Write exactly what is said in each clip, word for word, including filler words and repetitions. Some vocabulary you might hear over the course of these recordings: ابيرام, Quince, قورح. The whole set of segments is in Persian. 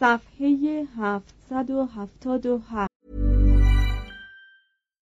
صفحه هفتصد و هفتاد و هفت.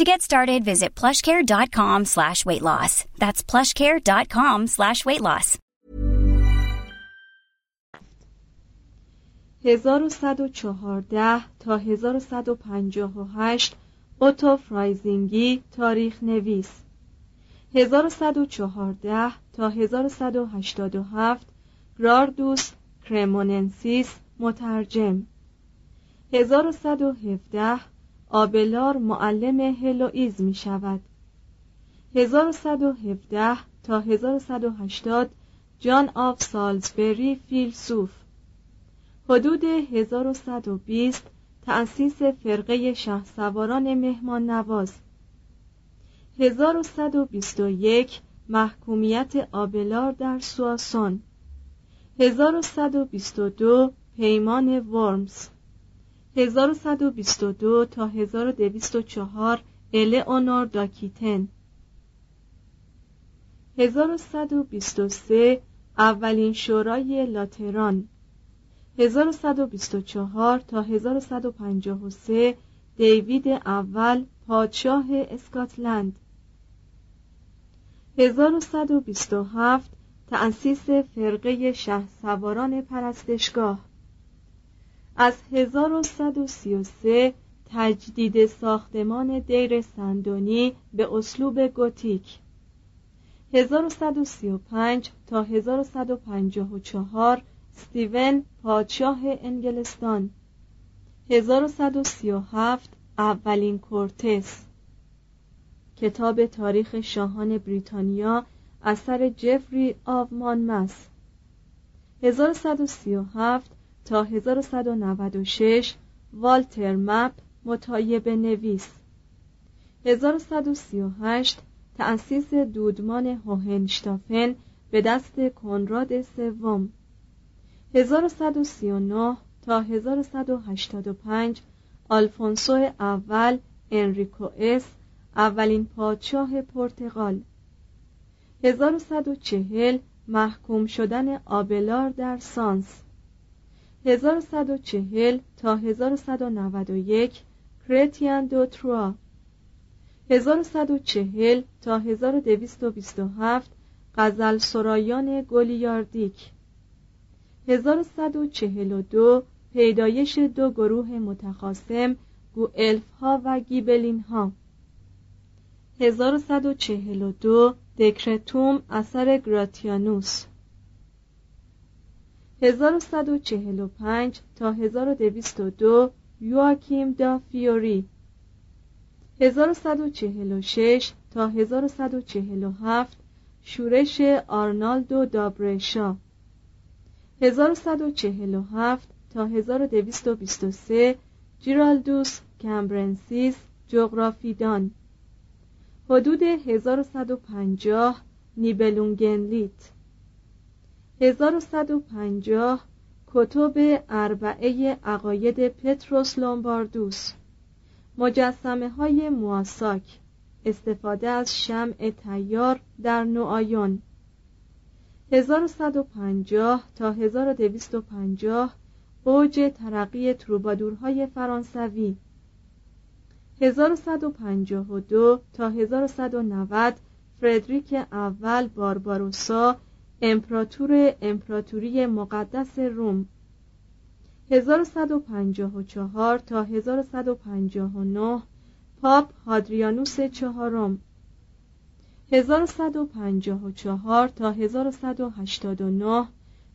To get started, visit plushcare.com slash weight loss. That's plushcare.com slash weight loss. هزار و صد و چهارده تا هزار و صد و پنجاه و هشت اوتو فرایزینگی تاریخ نویس. هزار و صد و چهارده تا هزار و صد و هشتاد و هفت گراردوس کرموننسیس مترجم. هزار و صد و هفده آبلار معلم هلوئیز می شود. هزار و صد و هفده تا هزار و صد و هشتاد جان آف سالزبری فیلسوف. حدود هزار و صد و بیست تأسیس فرقه شاهسواران مهمان نواز. هزار و صد و بیست و یک محکومیت آبلار در سواسون. هزار و صد و بیست و دو پیمان ورمز. هزار و صد و بیست و دو تا هزار و دویست و چهار الئونور داکیتن. هزار و صد و بیست و سه اولین شورای لاتران. هزار و صد و بیست و چهار تا هزار و صد و پنجاه و سه دیوید اول پادشاه اسکاتلند. هزار و صد و بیست و هفت تأسیس فرقه شاهسواران پرستشگاه. از هزار و صد و سی و سه تجدید ساختمان دیر سندونی به اسلوب گوتیک. هزار و صد و سی و پنج تا هزار و صد و پنجاه و چهار استیون پادشاه انگلستان. هزار و صد و سی و هفت اولین کورتس. کتاب تاریخ شاهان بریتانیا اثر جفری آو مانمس. هزار و صد و سی و هفت تا هزار و صد و نود و شش والتر مپ مطایب نویس. هزار و صد و سی و هشت تأسیس دودمان هوهنشتافن به دست کنراد سوم. هزار و صد و سی و نه تا هزار و صد و هشتاد و پنج آلفونسو اول انریکو اس اولین پادشاه پرتغال. هزار و صد و چهل محکوم شدن آبلار در سانس. هزار و صد و چهل تا هزار و صد و نود و یک کرتیان دو تروا. هزار و صد و چهل تا هزار و دویست و بیست و هفت غزل سرایان گولیاردیک هزار و صد و چهل و دو پیدایش دو گروه متخاصم گو الف ها و گیبلین ها هزار و صد و چهل و دو دکرتوم اثر گراتیانوس هزار و صد و چهل و پنج تا هزار و دویست و دو یواکیم دا فیوری هزار و صد و چهل و شش تا هزار و صد و چهل و هفت شورش آرنالدو دابرشا هزار و صد و چهل و هفت تا هزار و دویست و بیست و سه جیرالدوس کامبرنسیس جغرافیدان حدود هزار و صد و پنجاه نیبلونگنلیت هزار و صد و پنجاه کتب اربعه عقاید پتروس لومباردوس مجسمه‌های مواساک استفاده از شمع تیار در نوآیون هزار و صد و پنجاه تا هزار و دویست و پنجاه اوج ترقی تروبادورهای فرانسوی هزار و صد و پنجاه و دو تا هزار و صد و نود فردریک اول بارباروسا امپراتور امپراتوری مقدس روم هزار و صد و پنجاه و چهار تا هزار و صد و پنجاه و نه پاپ هادریانوس چهارم هزار و صد و پنجاه و چهار تا هزار و صد و هشتاد و نه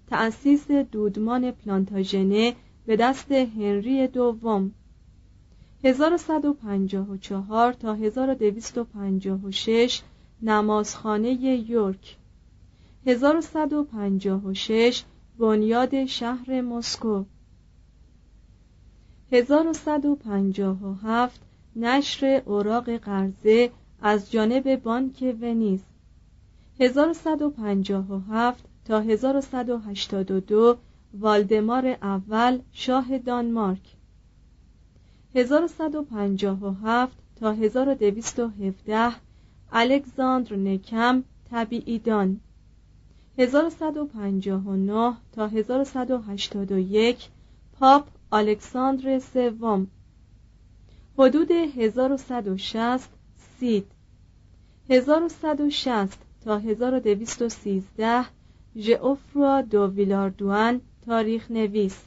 تأسیس دودمان پلانتاژنه به دست هنری دوم هزار و صد و پنجاه و چهار تا هزار و دویست و پنجاه و شش نمازخانه یورک هزار و صد و پنجاه و شش بنیاد شهر مسکو هزار و صد و پنجاه و هفت نشر اوراق قرضه از جانب بانک ونیز هزار و صد و پنجاه و هفت تا هزار و صد و هشتاد و دو والدمار اول شاه دانمارک هزار و صد و پنجاه و هفت تا هزار و دویست و هفده الکساندر نکم طبیعیدان هزار و صد و پنجاه و نه تا هزار و صد و هشتاد و یک پاپ الکساندر سوم حدود هزار و صد و شصت سید هزار و صد و شصت تا هزار و دویست و سیزده ژئوفروا دو ویلاردوان تاریخ نویس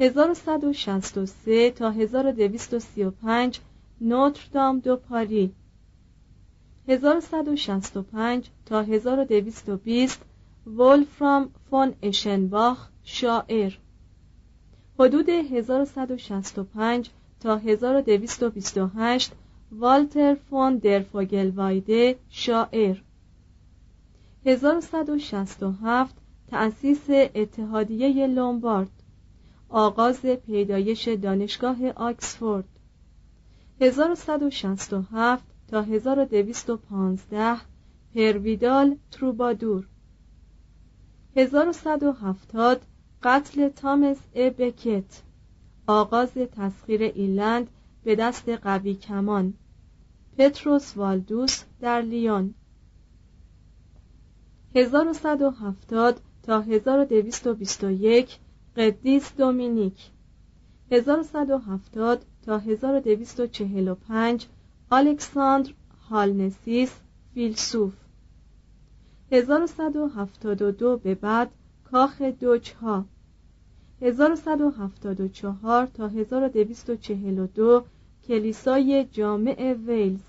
هزار و صد و شصت و سه تا هزار و دویست و سی و پنج نوتردام دو پاری هزار و صد و شصت و پنج تا هزار و دویست و بیست ولفرام فون اشنباخ شاعر حدود هزار و صد و شصت و پنج تا هزار و دویست و بیست و هشت والتر فون درفاگل وایده شاعر هزار و صد و شصت و هفت تأسیس اتحادیه لومبارد آغاز پیدایش دانشگاه آکسفورد هزار و صد و شصت و هفت تا هزار و دویست و پانزده پرویدال تروبادور هزار و صد و هفتاد قتل تامس ا بکت آغاز تسخیر ایلند به دست قوی کمان پتروس والدوس در لیون هزار و صد و هفتاد تا هزار و دویست و بیست و یک قدیس دومینیک هزار و صد و هفتاد تا هزار و دویست و چهل و پنج الکساندر هالنسیس فیلسوف هزار و صد و هفتاد و دو به بعد کاخ دوچها هزار و صد و هفتاد و چهار تا هزار و دویست و چهل و دو کلیسای جامع ویلز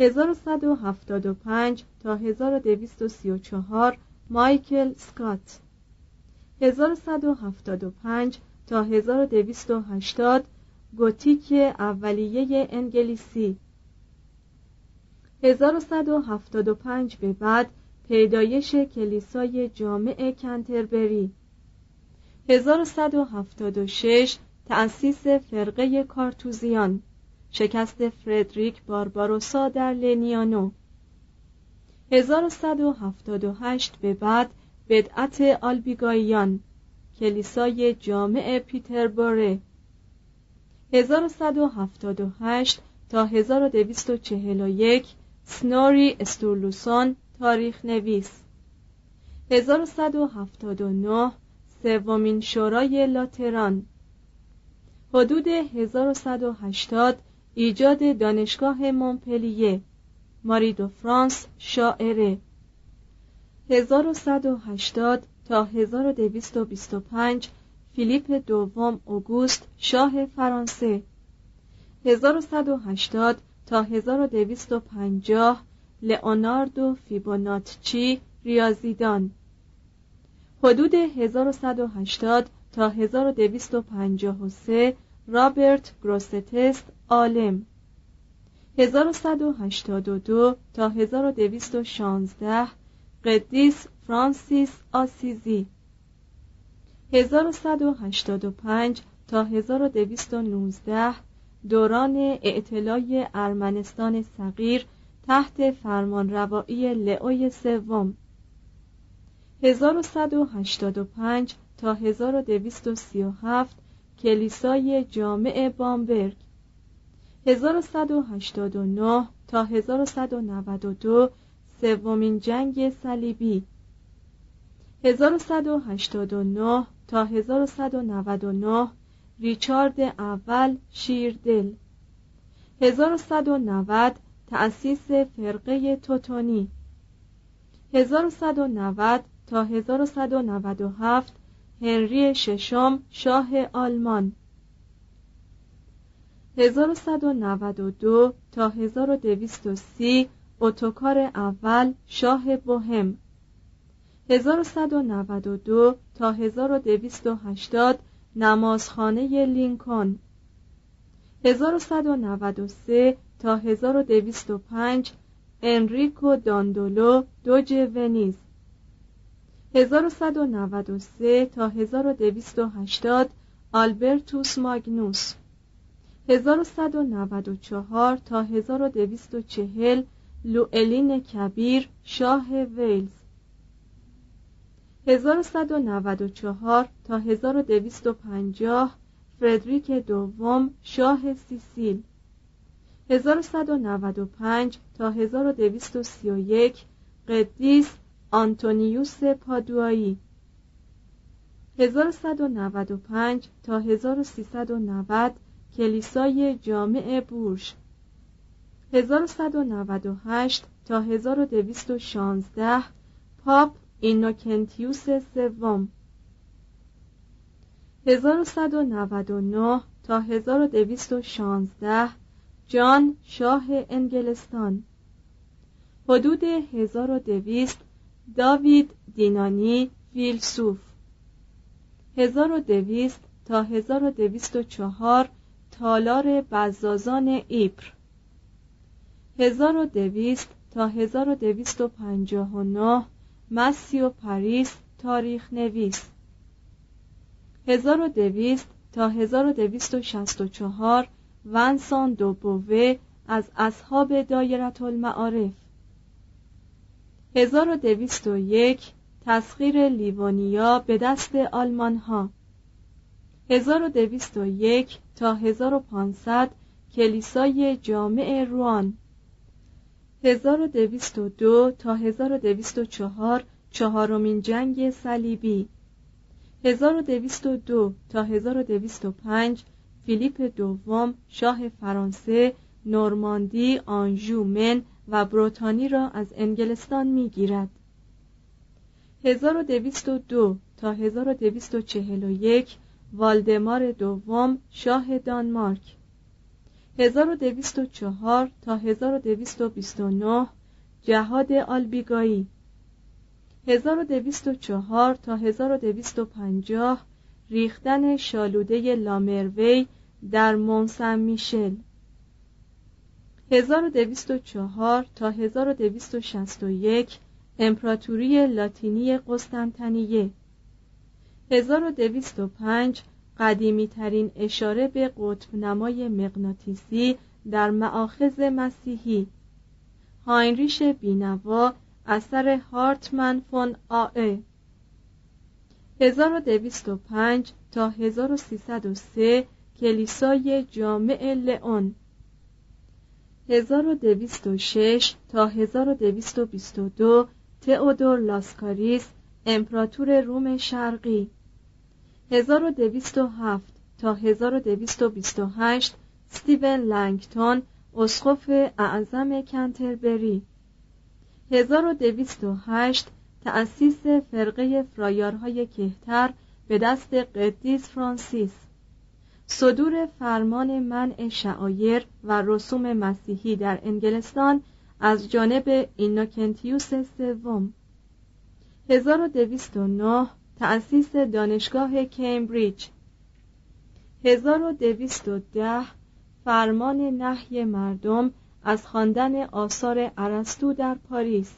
هزار و صد و هفتاد و پنج تا هزار و دویست و سی و چهار مایکل سکات هزار و صد و هفتاد و پنج تا هزار و دویست و هشتاد گوتیک اولیه انگلیسی هزار و صد و هفتاد و پنج به بعد پیدایش کلیسای جامع کنتربری هزار و صد و هفتاد و شش تأسیس فرقه کارتوزیان شکست فردریک بارباروسا در لینیانو هزار و صد و هفتاد و هشت به بعد بدعت آلبیگایان کلیسای جامع پیتربوره هزار و صد و هفتاد و هشت تا هزار و دویست و چهل و یک سنوری استورلوسون تاریخ نویس هزار و صد و هفتاد و نه سومین شورای لاتران حدود هزار و صد و هشتاد ایجاد دانشگاه مونپلیه ماری دو فرانس شاعره هزار و صد و هشتاد تا هزار و دویست و بیست و پنج فیلیپ دوم اوگوست شاه فرانسه، هزار و صد و هشتاد تا هزار و دویست و پنجاه لئوناردو فیبوناچی ریاضیدان، حدود هزار و صد و هشتاد تا هزار و دویست و پنجاه و سه رابرت گروستست عالم، هزار و صد و هشتاد و دو تا هزار و دویست و شانزده قدیس فرانسیس آسیزی، هزار و صد و هشتاد و پنج تا هزار و دویست و نوزده دوران اعتلای ارمنستان صغیر تحت فرمانروایی لئوی سوم، هزار و صد و هشتاد و پنج تا هزار و دویست و سی و هفت کلیسای جامع بامبرگ، هزار و صد و هشتاد و نه تا هزار و صد و نود و دو سومین جنگ صلیبی، هزار و صد و هشتاد و نه تا هزار و صد و نود و نه ریچارد اول شیردل، هزار و صد و نود تأسیس فرقه توتونی، هزار و صد و نود تا هزار و صد و نود و هفت هنری ششم شاه آلمان، هزار و صد و نود و دو تا هزار و دویست و سی اتوکار اول شاه بوهم، هزار و صد و نود و دو تا هزار و دویست و هشتاد نمازخانه لینکن، هزار و صد و نود و سه تا هزار و دویست و پنج انریکو داندولو دوج ونیز، هزار و صد و نود و سه تا هزار و دویست و هشتاد آلبرتوس ماگنوس، هزار و صد و نود و چهار تا هزار و دویست و چهل لوئلین کبیر شاه ویلز، هزار و صد و نود و چهار تا هزار و دویست و پنجاه فردریک دوم شاه سیسیل، هزار و صد و نود و پنج تا هزار و دویست و سی و یک قدیس آنتونیوس پادوایی، هزار و صد و نود و پنج تا هزار و سیصد و نود کلیسای جامع بورژ، هزار و صد و نود و هشت تا هزار و دویست و شانزده پاپ اینوکنتیوس سوم، هزار و صد و نود و نه تا هزار و دویست و شانزده جان شاه انگلستان، حدود هزار و دویست داوید دینانی فیلسوف، هزار و دویست تا هزار و دویست و چهار تالار بزازان ایپر، هزار و دویست تا هزار و دویست و پنجاه و نه مسیو پاریس تاریخ نویس، هزار و دویست تا هزار و دویست و شصت و چهار ونسان دوبوه از اصحاب دایره المعارف، هزار و دویست و یک تسخیر لیوانیا به دست آلمان ها، هزار و دویست و یک تا هزار و پانصد کلیسای جامع روان، هزار و دویست و دو تا هزار و دویست و چهار چهارمین جنگ صلیبی، هزار و دویست و دو تا هزار و دویست و پنج فیلیپ دوم شاه فرانسه نورماندی، آنژو، من و بروتانی را از انگلستان میگیرد، هزار و دویست و دو تا هزار و دویست و چهل و یک والدمار دوم شاه دانمارک، هزار و دویست و چهار تا هزار و دویست و بیست و نه جهاد آلبیگایی، هزار و دویست و چهار تا هزار و دویست و پنجاه ریختن شالوده لامروی در مون سن میشل، هزار و دویست و چهار تا هزار و دویست و شصت و یک امپراتوری لاتینی قسطنطنیه، هزار و دویست و پنج قدیمی ترین اشاره به قطب نمای مغناطیسی در مآخذ مسیحی، هاینریش بینوا اثر هارتمن فون آه، هزار و دویست و پنج تا هزار و سیصد و سه کلیسای جامع لئون، هزار و دویست و شش تا هزار و دویست و بیست و دو تئودور لاسکاریس امپراتور روم شرقی، هزار و دویست و هفت تا هزار و دویست و بیست و هشت استیون لنگتون اسقف اعظم کنتربری، هزار و دویست و هشت تأسیس فرقه فرایارهای کهتر به دست قدیس فرانسیس، صدور فرمان منع شعایر و رسوم مسیحی در انگلستان از جانب اینوکنتیوس سوم، هزار و دویست و نه تأسیس دانشگاه کمبریج، هزار و دویست و ده فرمان نهی مردم از خواندن آثار ارسطو در پاریس،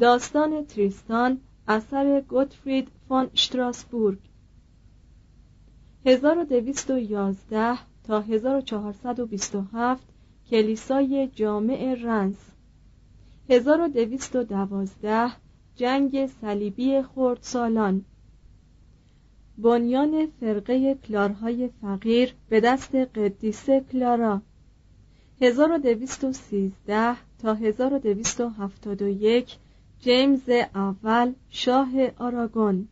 داستان تریستان اثر گوتفرید فون شتراسبورگ، هزار و دویست و یازده تا هزار و چهارصد و بیست و هفت کلیسای جامع رنس، هزار و دویست و دوازده جنگ صلیبی خردسالان، بنیان فرقه کلارهای فقیر به دست قدیسه کلارا، هزار و دویست و سیزده تا هزار و دویست و هفتاد و یک جیمز اول شاه آراگون،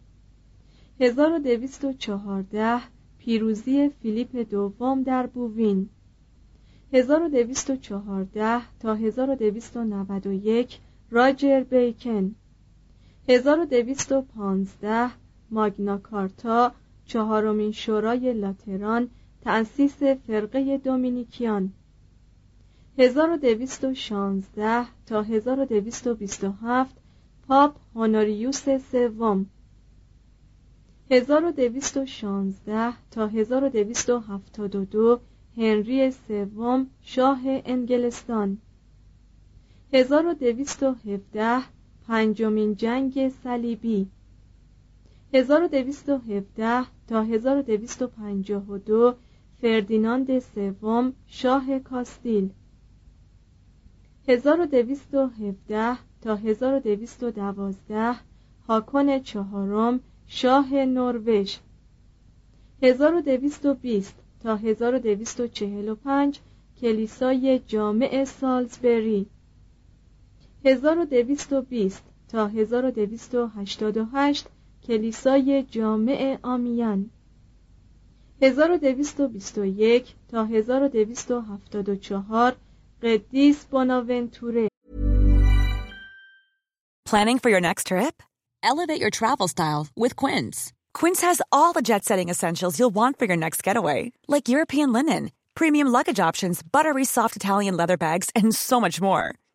هزار و دویست و چهارده پیروزی فیلیپ دوم در بووین، هزار و دویست و چهارده تا هزار و دویست و نود و یک راجر بیکن، هزار و دویست و پانزده ماگناکارتا چهارمین شورای لاتران تأسیس فرقه دومینیکیان، هزار و دویست و شانزده تا هزار و دویست و بیست و هفت پاپ هونوریوس سوم، هزار و دویست و شانزده تا هزار و دویست و هفتاد و دو هنری سوم شاه انگلستان، هزار و دویست و هفده پنجمین جنگ صلیبی، هزار و دویست و هفده تا هزار و دویست و پنجاه و دو فردیناند سوم شاه کاستیل، هزار و دویست و هفده تا هزار و دویست و دوازده هاکون چهارم شاه نروژ، هزار و دویست و بیست تا هزار و دویست و چهل و پنج کلیسای جامع سالزبری، هزار و دویست و بیست تا هزار و دویست و هشتاد و هشت کلیسای جامع آمیان، هزار و دویست و بیست و یک تا هزار و دویست و هفتاد و چهار قدیس بوناونتوره. Planning for your next trip? Elevate your travel style with Quince. Quince has all the jet-setting essentials you'll want for your next getaway, like European linen, premium luggage options, buttery soft Italian leather bags, and so much more.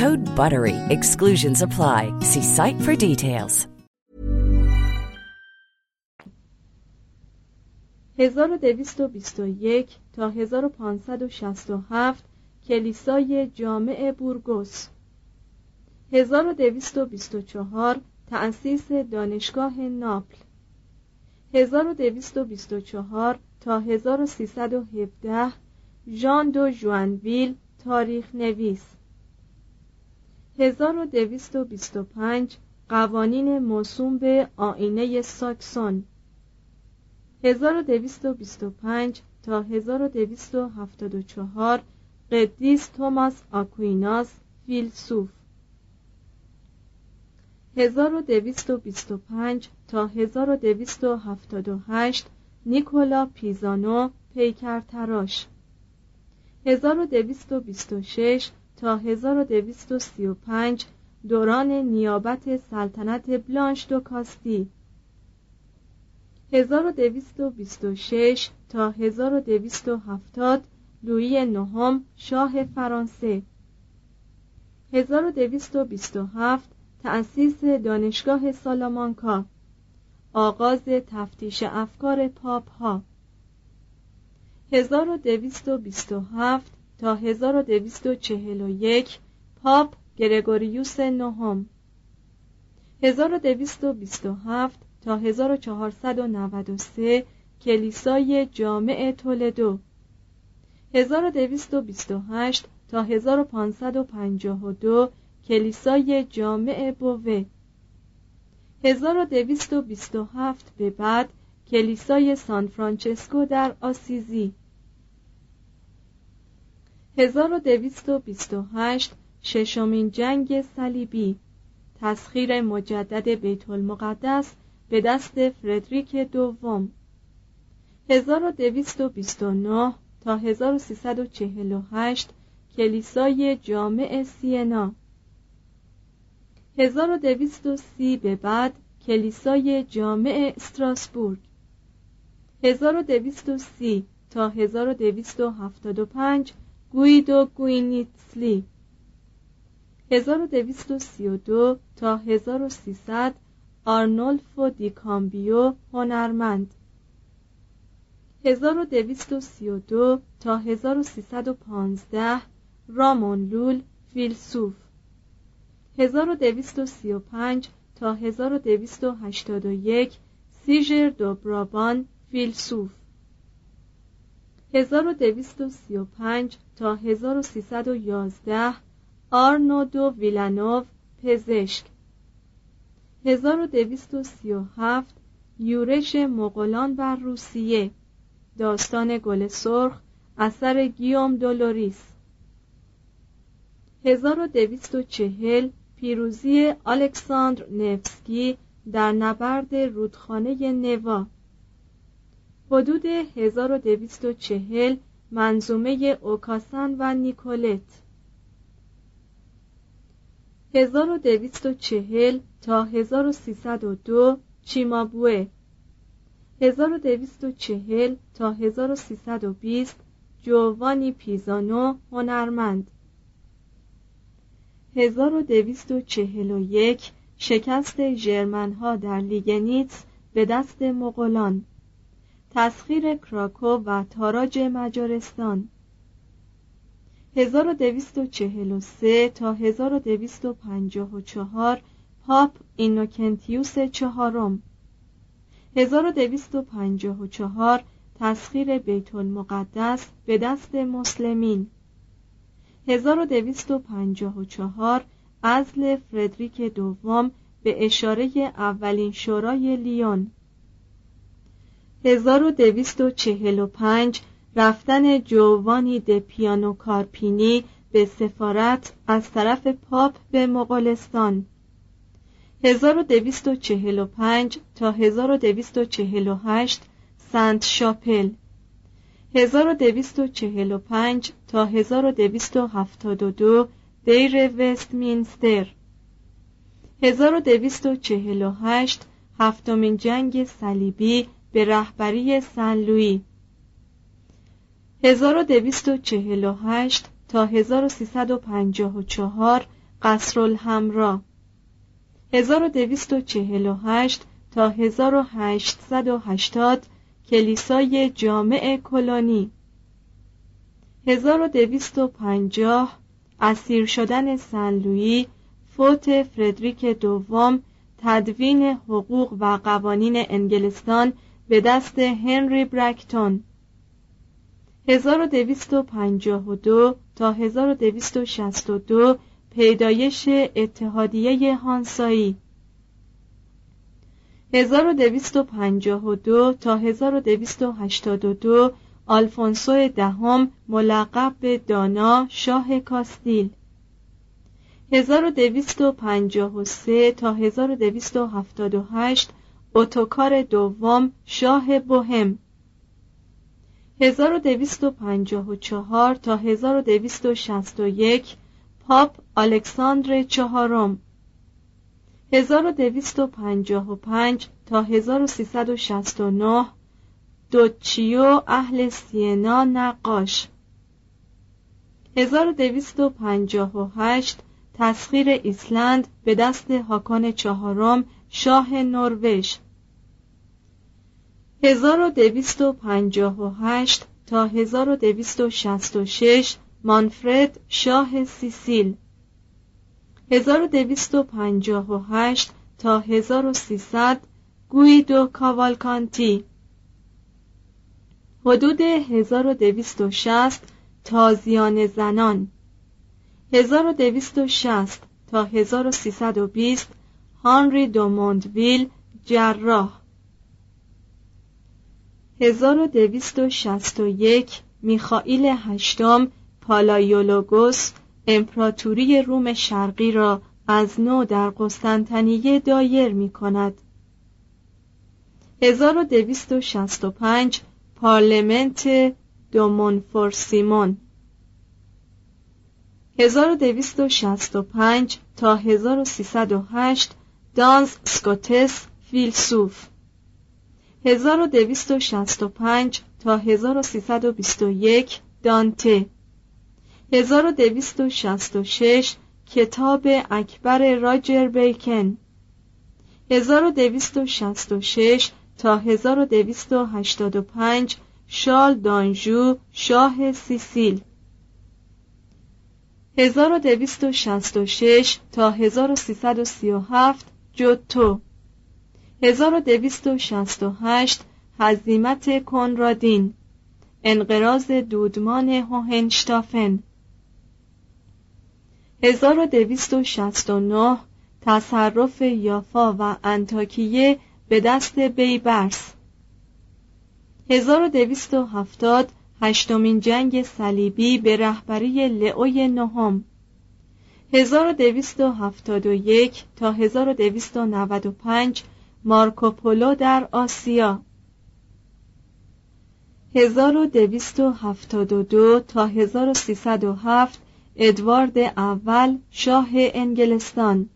Code BUTTERY. Exclusions apply. See site for details. هزار و دویست و بیست و یک تا هزار و پانصد و شصت و هفت کلیسای جامع بورگوس، هزار و دویست و بیست و چهار تأسیس دانشگاه ناپل، هزار و دویست و بیست و چهار تا هزار و سیصد و هفده ژان دو ژوانویل تاریخ نویس. هزار و دویست و بیست و پنج قوانین موسوم به آینه ساکسون. هزار و دویست و بیست و پنج تا هزار و دویست و هفتاد و چهار قدیس توماس آکویناس فیلسوف. هزار و دویست و بیست و پنج تا هزار و دویست و هفتاد و هشت نیکولا پیزانو پیکرتراش. هزار و دویست و بیست و شش تا هزار و دویست و سی و پنج دوران نیابت سلطنت بلانش دو کاستی. هزار و دویست و بیست و شش تا هزار و دویست و هفتاد لویی نهم شاه فرانسه. هزار و دویست و بیست و هفت تأسیس دانشگاه سالامانکا، آغاز تفتیش افکار پاپ ها. هزار و دویست و بیست و هفت تا هزار و دویست و چهل و یک پاپ گرگوریوس نهم. هزار و دویست و بیست و هفت تا هزار و چهارصد و نود و سه کلیسای جامع تولدو. هزار و دویست و بیست و هشت تا هزار و پانصد و پنجاه و دو کلیسای جامع بوه. هزار و دویست و بیست و هفت به بعد کلیسای سان فرانسیسکو در آسیزی. هزار و دویست و بیست و هشت ششمین جنگ صلیبی، تسخیر مجدد بیت المقدس به دست فردریک دوم. هزار و دویست و بیست و نه تا هزار و سیصد و چهل و هشت کلیسای جامع سینا. هزار و دویست و سی به بعد کلیسای جامع استراسبورگ. هزار و دویست و سی تا هزار و دویست و هفتاد و پنج گویدو گوینیتسلی. هزار و دویست و سی و دو تا هزار و سیصد آرنولفو دی کامبیو هنرمند. هزار و دویست و سی و دو تا هزار و سیصد و پانزده رامون لول فیلسوف. هزار و دویست و سی و پنج تا هزار و دویست و هشتاد و یک سیژر دو برابان فیلسوف. هزار و دویست و سی و پنج تا هزار و سیصد و یازده آرنو دو ویلانوو پزشک. هزار و دویست و سی و هفت یورش مغولان بر روسیه، داستان گل سرخ اثر گیوم دولوریس. هزار و دویست و چهل پیروزی الکساندر نفسکی در نبرد رودخانه نوا. حدود هزار و دویست و چهل منظومه اوکاسن و نیکولت. هزار و دویست و چهل تا هزار و سیصد و دو چیمابوه. هزار و دویست و چهل تا هزار و سیصد و بیست جووانی پیزانو هنرمند. هزار و دویست و چهل و یک شکست ژرمن‌ها در لیگنیتس به دست مغولان، تسخیر کراکو و تاراج مجارستان. هزار و دویست و چهل و سه تا هزار و دویست و پنجاه و چهار پاپ اینوکنتیوس چهارم. هزار و دویست و پنجاه و چهار تسخیر بیت المقدس به دست مسلمین. هزار و دویست و پنجاه و چهار عزل فردریک دوم به اشاره اولین شورای لیون. هزار و دویست و چهل و پنج رفتن جووانی د پیانو کارپینی به سفارت از طرف پاپ به مغولستان. هزار و دویست و چهل و پنج تا هزار و دویست و چهل و هشت سنت شاپل. هزار و دویست و چهل و پنج تا هزار و دویست و هفتاد و دو دیر وستمینستر. هزار و دویست و چهل و هشت هفتمین جنگ صلیبی به رهبری سن لویی. هزار و دویست و چهل و هشت تا هزار و سیصد و پنجاه و چهار قصر الحمرا. هزار و دویست و چهل و هشت تا هزار و هشتصد و هشتاد کلیسای جامع کلونی. هزار و دویست و پنجاه اسیر شدن سن لویی، فوت فردریک دوم، تدوین حقوق و قوانین انگلستان به دست هنری برکتون هزار و دویست و پنجاه و دو تا هزار و دویست و شصت و دو پیدایش اتحادیه هانسایی هزار و دویست و پنجاه و دو تا هزار و دویست و هشتاد و دو آلفونسو دهم ملقب به دانا شاه کاستیل هزار و دویست و پنجاه و سه تا هزار و دویست و هفتاد و هشت اتوکار دوم شاه بوهم هزار و دویست و پنجاه و چهار تا هزار و دویست و شصت و یک پاپ الکساندر چهارم هزار و دویست و پنجاه و پنج تا هزار و سیصد و شصت و نه دوچیو اهل سینا نقاش هزار و دویست و پنجاه و هشت تسخیر ایسلند به دست هاکان چهارم شاه نروژ هزار و دویست و پنجاه و هشت تا هزار و دویست و شصت و شش مانفرد شاه سیسیل هزار و دویست و پنجاه و هشت تا هزار و سیصد گویدو کاوالکانتی حدود هزار و دویست و شصت تازیان زنان هزار و دویست و شصت تا هزار و سیصد و بیست هانری دوموندویل جراح هزار و دویست و شصت و یک میخائیل هشتم پالایولوگوس امپراتوری روم شرقی را از نو در قسطنطنیه دایر می کند هزار و دویست و شصت و پنج پارلمنت دومونفورسیمون هزار و دویست و شصت و پنج تا هزار و سیصد و هشت دانز سکوتس فیلسوف هزار و دویست و شصت و پنج تا هزار و سیصد و بیست و یک دانته هزار و دویست و شصت و شش کتاب اکبر راجر بیکن هزار و دویست و شصت و شش تا هزار و دویست و هشتاد و پنج شارل دانژو شاه سیسیل هزار و دویست و شصت و شش تا هزار و سیصد و سی و هفت جوتو هزار و دویست و شصت و هشت هزیمت کنرادین انقراض دودمان هوهنشتافن هزار و دویست و شصت و نه تصرف یافا و انطاکیه به دست بیبرس هزار و دویست و هفتاد هشتمین جنگ صلیبی به رهبری لئوی نهم هزار و دویست و هفتاد و یک تا هزار و دویست و نود و پنج مارکوپولو در آسیا هزار و دویست و هفتاد و دو تا هزار و سیصد و هفت ادوارد اول شاه انگلستان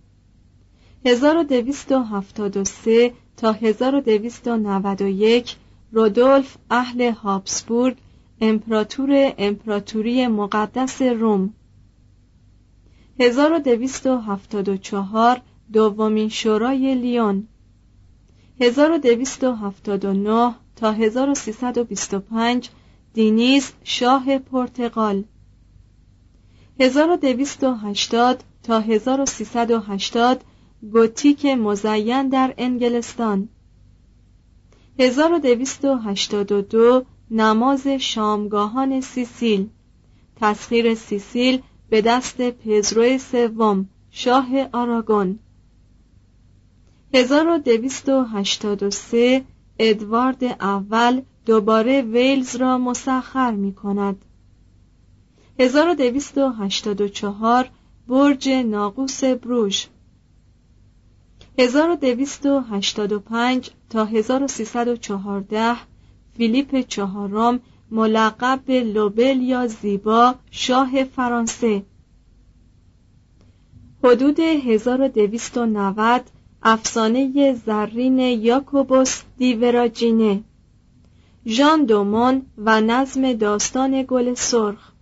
هزار و دویست و هفتاد و سه تا هزار و دویست و نود و یک رودولف اهل هابسبورگ امپراتور امپراتوری مقدس روم هزار و دویست و هفتاد و چهار دومین شورای لیون هزار و دویست و هفتاد و نه تا هزار و سیصد و بیست و پنج دینیز شاه پرتغال هزار و دویست و هشتاد تا هزار و سیصد و هشتاد گوتیک مزین در انگلستان هزار و دویست و هشتاد و دو نماز شامگاهان سیسیل تسخیر سیسیل به دست پدرو سوم شاه آراگون هزار و دویست و هشتاد و سه ادوارد اول دوباره ویلز را مسخر می کند هزار و دویست و هشتاد و چهار برج ناقوس بروژ هزار و دویست و هشتاد و پنج تا هزار و سیصد و چهارده فیلیپ چهارم ملقب به لوبل یا زیبا شاه فرانسه حدود هزار و دویست و نود افسانه زرین یاکوبوس دی وراجینه ژان دومون و نظم داستان گل سرخ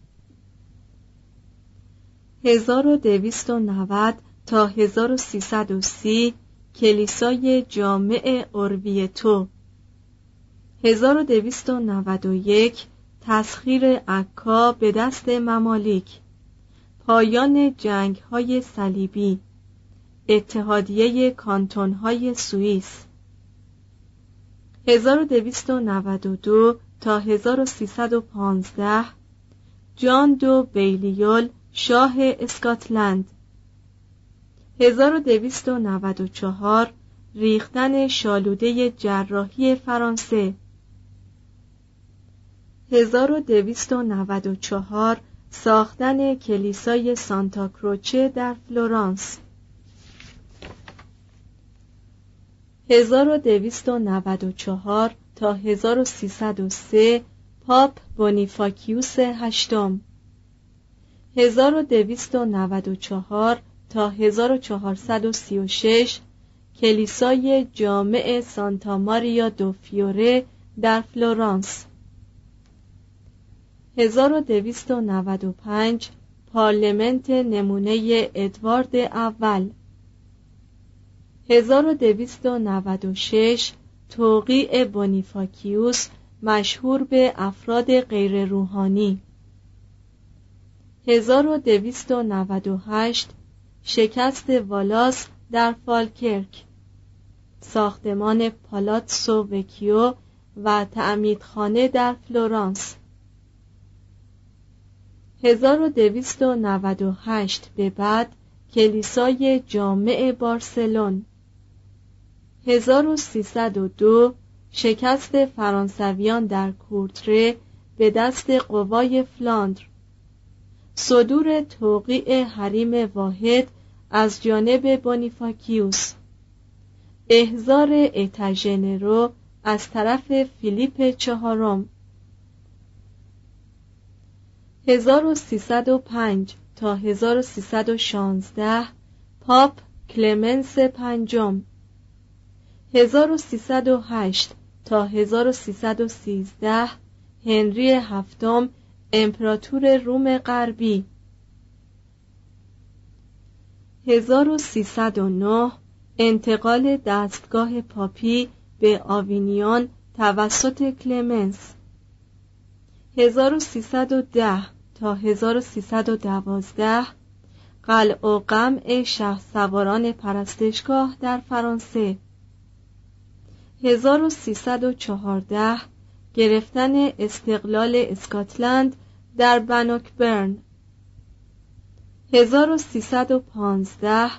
هزار و دویست و نود تا هزار و سیصد و سی کلیسای جامع اورویتو هزار و دویست و نود و یک تسخیر عکا به دست ممالیک پایان جنگ‌های صلیبی اتحادیه کانتون‌های سوئیس هزار و دویست و نود و دو تا هزار و سیصد و پانزده جان دو بیلیول شاه اسکاتلند. هزار و دویست و نود و چهار ریختن شالوده جراحی فرانسه. هزار و دویست و نود و چهار ساختن کلیسای سانتا کروچه در فلورانس. هزار و دویست و نود و چهار تا هزار و سیصد و سه پاپ بونیفاکیوس هشتم. هزار و دویست و نود و چهار تا هزار و چهارصد و سی و شش کلیسای جامع سانتا ماریا دو فیوره در فلورانس. هزار و دویست و نود و پنج پارلمنت نمونه ادوارد اول. هزار و دویست و نود و شش توقیع بونیفاکیوس مشهور به افراد غیر روحانی. هزار و دویست و نود و هشت شکست والاس در فالکرک، ساختمان پالاتسو وکیو و تعمیدخانه در فلورانس. هزار و دویست و نود و هشت به بعد کلیسای جامع بارسلون. هزار و سیصد و دو شکست فرانسویان در کورتره به دست قوای فلاندر، صدور توقیع حریم واحد از جانب بونیفاکیوس، احضار اتاژنرو از طرف فیلیپ چهارم. هزار و سیصد و پنج تا هزار و سیصد و شانزده پاپ کلمنس پنجم. هزار و سیصد و هشت تا هزار و سیصد و سیزده هنری هفتم امپراتور روم غربی. هزار و سیصد و نه انتقال دستگاه پاپی به آوینیون توسط کلمنس. هزار و سیصد و ده تا هزار و سیصد و دوازده قلع و قمع شهسواران پرستشگاه در فرانسه. هزار و سیصد و چهارده گرفتن استقلال اسکاتلند در بنوکبرن. هزار و سیصد و پانزده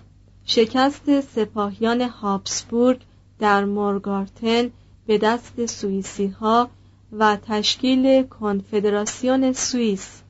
شکست سپاهیان هابسبورگ در مورگارتن به دست سوئیسی ها و تشکیل کنفدراسیون سوئیس.